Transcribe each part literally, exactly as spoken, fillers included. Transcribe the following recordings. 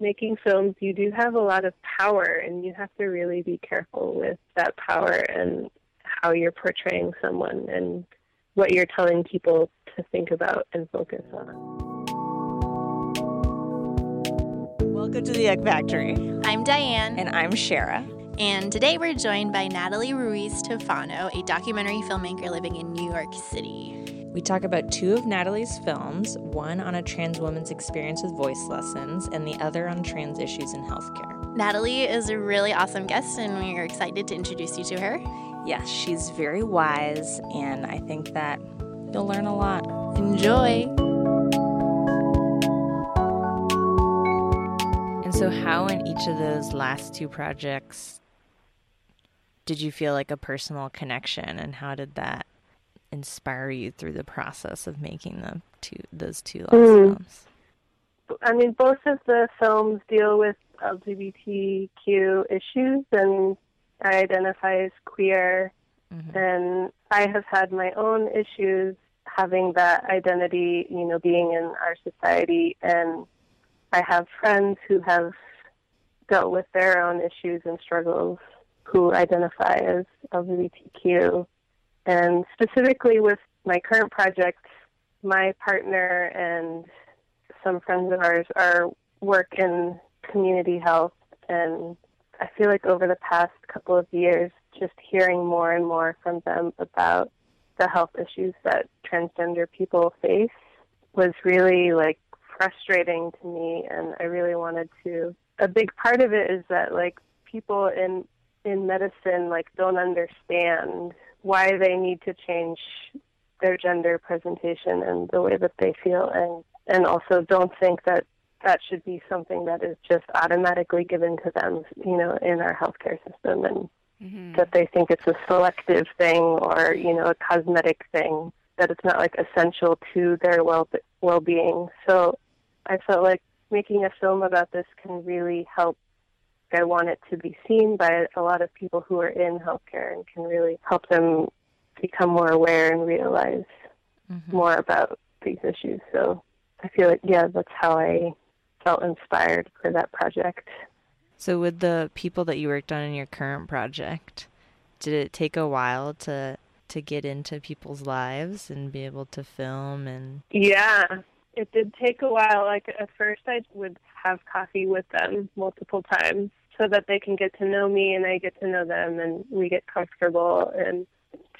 making films, you do have a lot of power, and you have to really be careful with that power and how you're portraying someone and what you're telling people to think about and focus on. Welcome to The Egg Factory. I'm Diane. And I'm Shara. And today we're joined by Natalie Ruiz-Tofano, a documentary filmmaker living in New York City. We talk about two of Natalie's films, one on a trans woman's experience with voice lessons and the other on trans issues in healthcare. Natalie is a really awesome guest, and we are excited to introduce you to her. Yes, she's very wise, and I think that you'll learn a lot. Enjoy! And so how in each of those last two projects did you feel like a personal connection, and how did that inspire you through the process of making the two those two last mm. films? I mean, both of the films deal with L G B T Q issues, and I identify as queer, mm-hmm. and I have had my own issues having that identity, you know, being in our society, and I have friends who have dealt with their own issues and struggles who identify as L G B T Q. And specifically with my current project, my partner and some friends of ours are work in community health. And I feel like over the past couple of years, just hearing more and more from them about the health issues that transgender people face was really, like, frustrating to me. And I really wanted to... A big part of it is that, like, people in in medicine, like, don't understand why they need to change their gender presentation and the way that they feel, and, and also don't think that that should be something that is just automatically given to them, you know, in our healthcare system, and mm-hmm. that they think it's a selective thing or, you know, a cosmetic thing, that it's not, like, essential to their well, well-being. So I felt like making a film about this can really help. I want it to be seen by a lot of people who are in healthcare and can really help them become more aware and realize mm-hmm. more about these issues. So I feel like, yeah, that's how I felt inspired for that project. So with the people that you worked on in your current project, did it take a while to, to get into people's lives and be able to film? And yeah, it did take a while. Like, at first I would have coffee with them multiple times so that they can get to know me and I get to know them and we get comfortable, and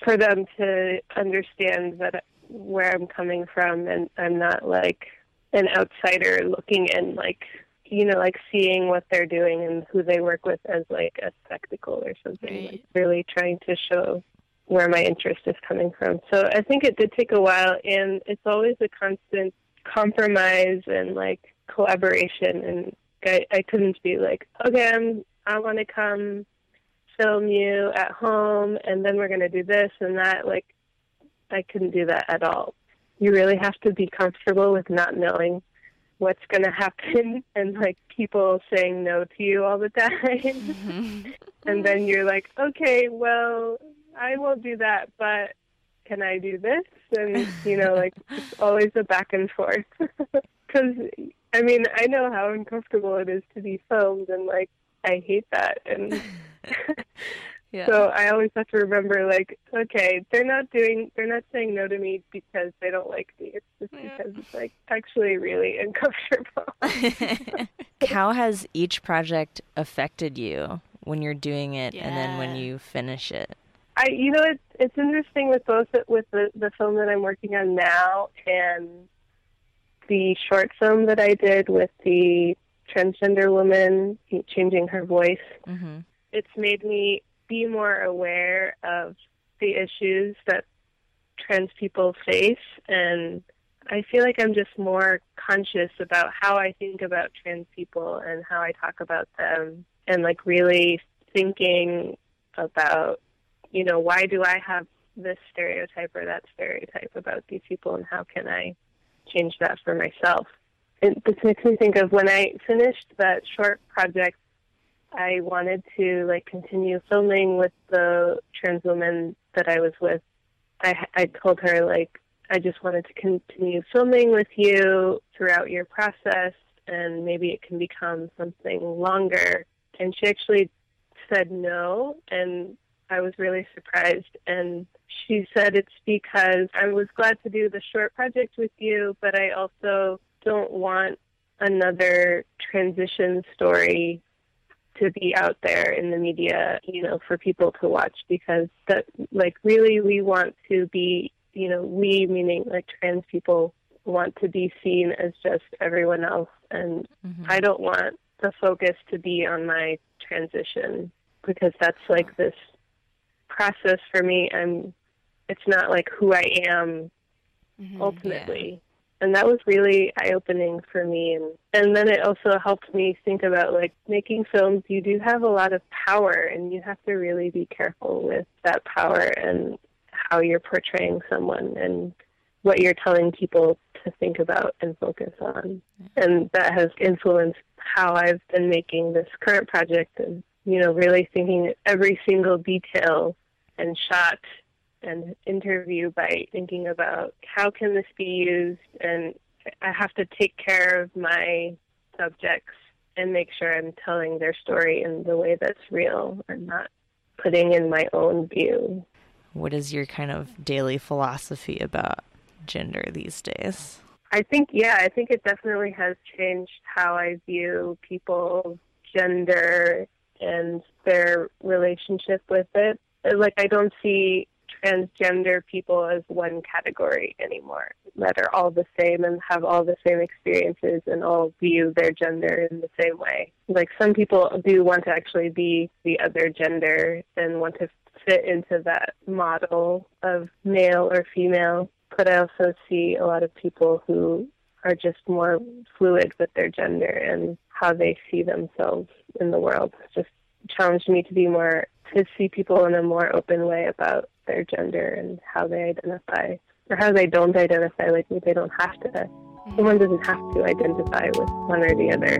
for them to understand that where I'm coming from, and I'm not, like, an outsider looking in, like, you know, like, seeing what they're doing and who they work with as, like, a spectacle or something. Right. Like, really trying to show where my interest is coming from. So I think it did take a while, and it's always a constant compromise and, like, collaboration, and I, I couldn't be like, okay, I'm, I want to come film you at home and then we're going to do this and that. Like, I couldn't do that at all. You really have to be comfortable with not knowing what's going to happen, and, like, people saying no to you all the time. Mm-hmm. And then you're like, okay, well, I won't do that, but can I do this? And, you know, like, it's always a back and forth. Because, I mean, I know how uncomfortable it is to be filmed, and, like, I hate that. And yeah. So I always have to remember, like, okay, they're not doing, they're not saying no to me because they don't like me. It's just yeah. because it's, like, actually really uncomfortable. How has each project affected you when you're doing it yeah. and then when you finish it? I, you know, it's, it's interesting with both with the, the film that I'm working on now and the short film that I did with the transgender woman changing her voice. Mm-hmm. It's made me be more aware of the issues that trans people face, and I feel like I'm just more conscious about how I think about trans people and how I talk about them, and, like, really thinking about, you know, why do I have this stereotype or that stereotype about these people, and how can I change that for myself? It, this makes me think of when I finished that short project, I wanted to, like, continue filming with the trans woman that I was with. I, I told her, like, I just wanted to continue filming with you throughout your process, and maybe it can become something longer. And she actually said no, and I was really surprised. And she said it's because I was glad to do the short project with you, but I also don't want another transition story to be out there in the media, you know, for people to watch, because that, like, really we want to be, you know, we meaning like trans people want to be seen as just everyone else. And mm-hmm. I don't want the focus to be on my transition, because that's like this process for me. I'm, it's not like who I am mm-hmm, ultimately. Yeah. And that was really eye-opening for me. And, and then it also helped me think about, like, making films, you do have a lot of power, and you have to really be careful with that power and how you're portraying someone and what you're telling people to think about and focus on. And that has influenced how I've been making this current project and, you know, really thinking every single detail and shot and interview by thinking about how can this be used, and I have to take care of my subjects and make sure I'm telling their story in the way that's real and not putting in my own view. What is your kind of daily philosophy about gender these days? I think, yeah, I think it definitely has changed how I view people's gender and their relationship with it. Like, I don't see transgender people as one category anymore, that are all the same and have all the same experiences and all view their gender in the same way. Like, some people do want to actually be the other gender and want to fit into that model of male or female, but I also see a lot of people who are just more fluid with their gender and how they see themselves in the world. It's just challenged me to be more, to see people in a more open way about their gender and how they identify, or how they don't identify. Like, they don't have to, someone doesn't have to identify with one or the other.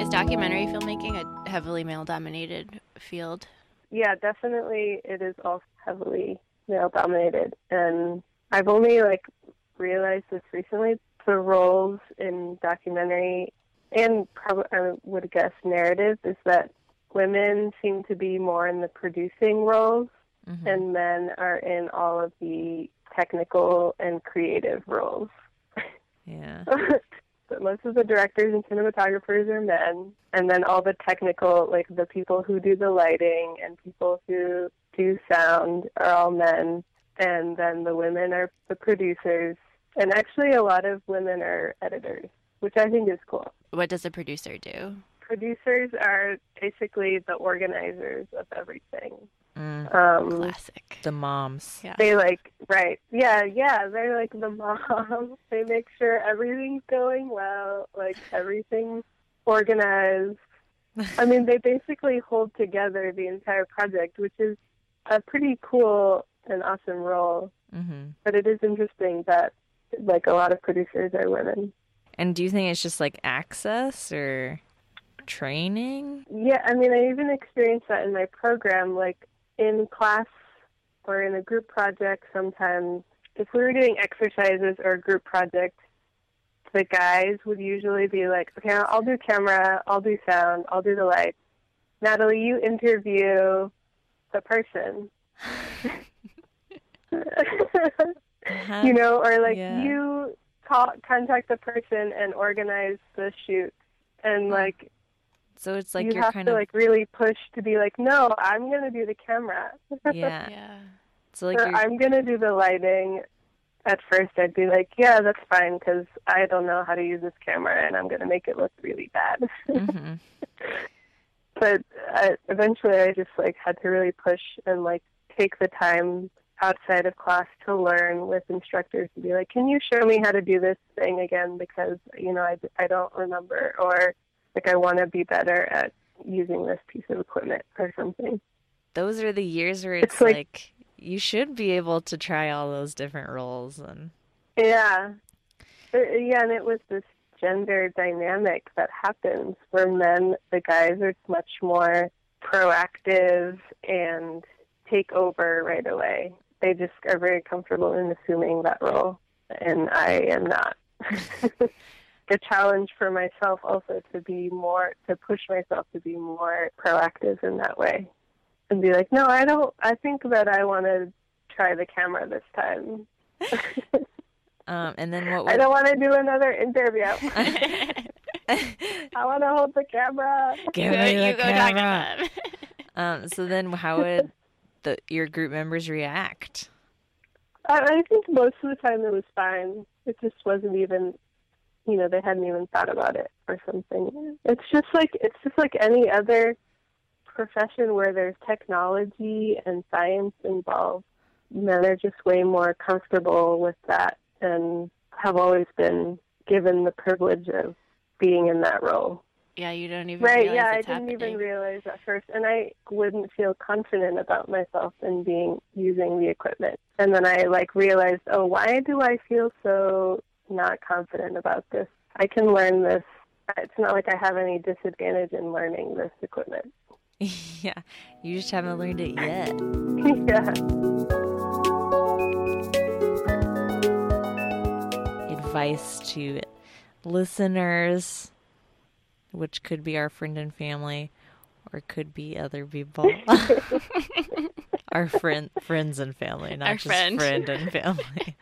Is documentary filmmaking a heavily male-dominated field? Yeah, definitely it is also heavily male-dominated. And I've only, like, realized this recently, the roles in documentary and probably, I would guess, narrative, is that women seem to be more in the producing roles, mm-hmm. and men are in all of the technical and creative roles. Yeah. But most of the directors and cinematographers are men, and then all the technical, like the people who do the lighting and people who do sound, are all men, and then the women are the producers, and actually a lot of women are editors, which I think is cool. What does a producer do? Producers are basically the organizers of everything. Mm, um, classic. The moms. Yeah. They like, right. Yeah, yeah. They're like the moms. They make sure everything's going well, like everything's organized. I mean, they basically hold together the entire project, which is a pretty cool and awesome role. Mm-hmm. But it is interesting that, like, a lot of producers are women. And do you think it's just, like, access or training? Yeah, I mean, I even experienced that in my program, like, in class or in a group project sometimes. If we were doing exercises or a group project, the guys would usually be like, okay, I'll do camera, I'll do sound, I'll do the lights. Natalie, you interview the person. uh-huh. You know, or, like, yeah. you... contact the person and organize the shoot, and like, so it's like you you're have kind to of... like really push to be like, no, I'm gonna do the camera. Yeah, yeah. So like, so I'm gonna do the lighting. At first, I'd be like, yeah, that's fine, because I don't know how to use this camera, and I'm gonna make it look really bad. Mm-hmm. But I, eventually, I just like had to really push and like take the time outside of class to learn with instructors, to be like, can you show me how to do this thing again? Because, you know, I, I don't remember, or like, I want to be better at using this piece of equipment or something. Those are the years where it's, it's like, like, you should be able to try all those different roles. And yeah. Yeah. And it was this gender dynamic that happens where men, the guys are much more proactive and take over right away. they just are very comfortable in assuming that role, and I am not. The challenge for myself also to be more, to push myself to be more proactive in that way and be like, no, I don't, I think that I want to try the camera this time. um, and then what? Would... I don't want to do another interview. I want to hold the camera. Give me the you camera. Go um, so then how would the, your group members react? I, I think most of the time it was fine. It just wasn't even... you know, they hadn't even thought about it or something. It's just like, it's just like any other profession where there's technology and science involved. You know, they're just way more comfortable with that and have always been given the privilege of being in that role. Yeah, you don't even right, realize yeah, it's I didn't happening. even realize at first. And I wouldn't feel confident about myself in being, using the equipment. And then I like realized, oh, why do I feel so... not confident about this? I can learn this. It's not like I have any disadvantage in learning this equipment. Yeah, you just haven't learned it yet. Yeah. Advice to listeners, which could be our friend and family, or could be other people. Our friend, friends and family, not Our just friend. friend and family.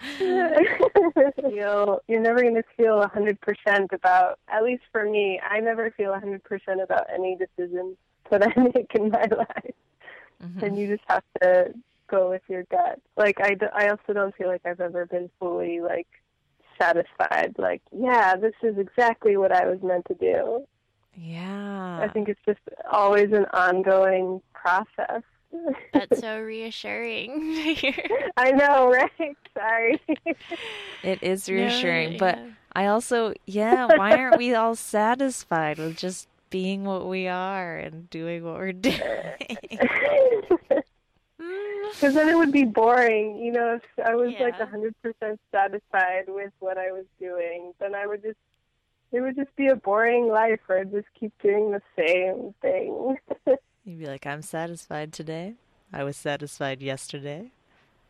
You'll, you're never going to feel one hundred percent about, at least for me, I never feel one hundred percent about any decisions that I make in my life. Mm-hmm. And you just have to go with your gut. Like, I, I also don't feel like I've ever been fully, like, satisfied. Like, yeah, this is exactly what I was meant to do. Yeah. I think it's just always an ongoing process. That's so reassuring to hear. I know, right? Sorry. It is reassuring, no, but yeah. I also, yeah, why aren't we all satisfied with just being what we are and doing what we're doing? Because then it would be boring, you know, if I was yeah. like one hundred percent satisfied with what I was doing, then I would just, it would just be a boring life where I'd just keep doing the same thing. You'd be like, I'm satisfied today. I was satisfied yesterday.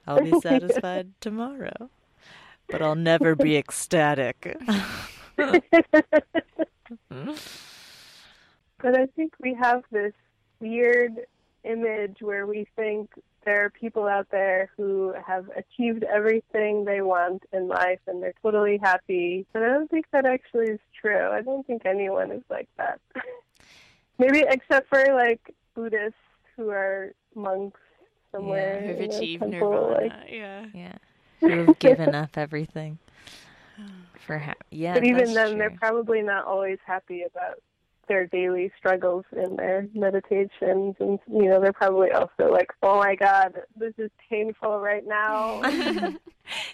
I'll be satisfied tomorrow. But I'll never be ecstatic. But I think we have this weird image where we think there are people out there who have achieved everything they want in life and they're totally happy. But I don't think that actually is true. I don't think anyone is like that. Maybe except for, like, Buddhists who are monks somewhere. Yeah, who've achieved nirvana. Like, yeah. yeah. Who've given up everything. For ha- yeah, but even then, true. They're probably not always happy about their daily struggles and their meditations. And, you know, they're probably also like, oh, my God, this is painful right now.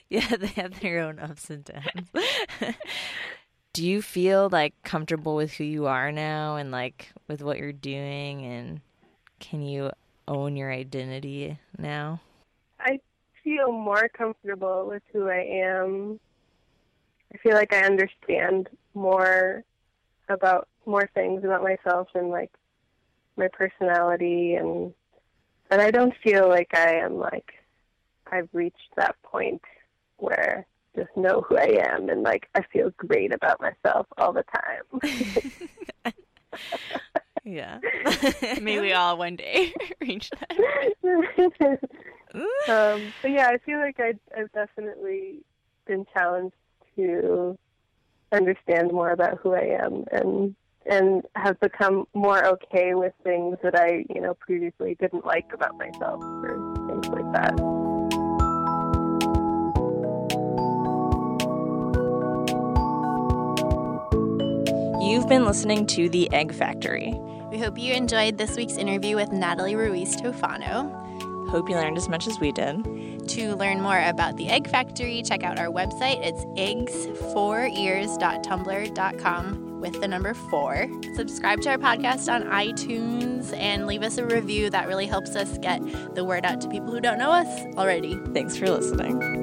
Yeah, they have their own ups and downs. Do you feel, like, comfortable with who you are now and, like, with what you're doing? And can you own your identity now? I feel more comfortable with who I am. I feel like I understand more about more things about myself and, like, my personality. And, and I don't feel like I am, like, I've reached that point where... just know who I am and, like, I feel great about myself all the time. Yeah. Maybe we all one day reach that. um, but, yeah, I feel like I, I've definitely been challenged to understand more about who I am and and have become more okay with things that I, you know, previously didn't like about myself or things like that. You've been listening to The Egg Factory. We hope you enjoyed this week's interview with Natalie Ruiz-Tofano. Hope you learned as much as we did. To learn more about The Egg Factory, check out our website. It's eggs four ears dot tumblr dot com with the number four. Subscribe to our podcast on iTunes and leave us a review. That really helps us get the word out to people who don't know us already. Thanks for listening.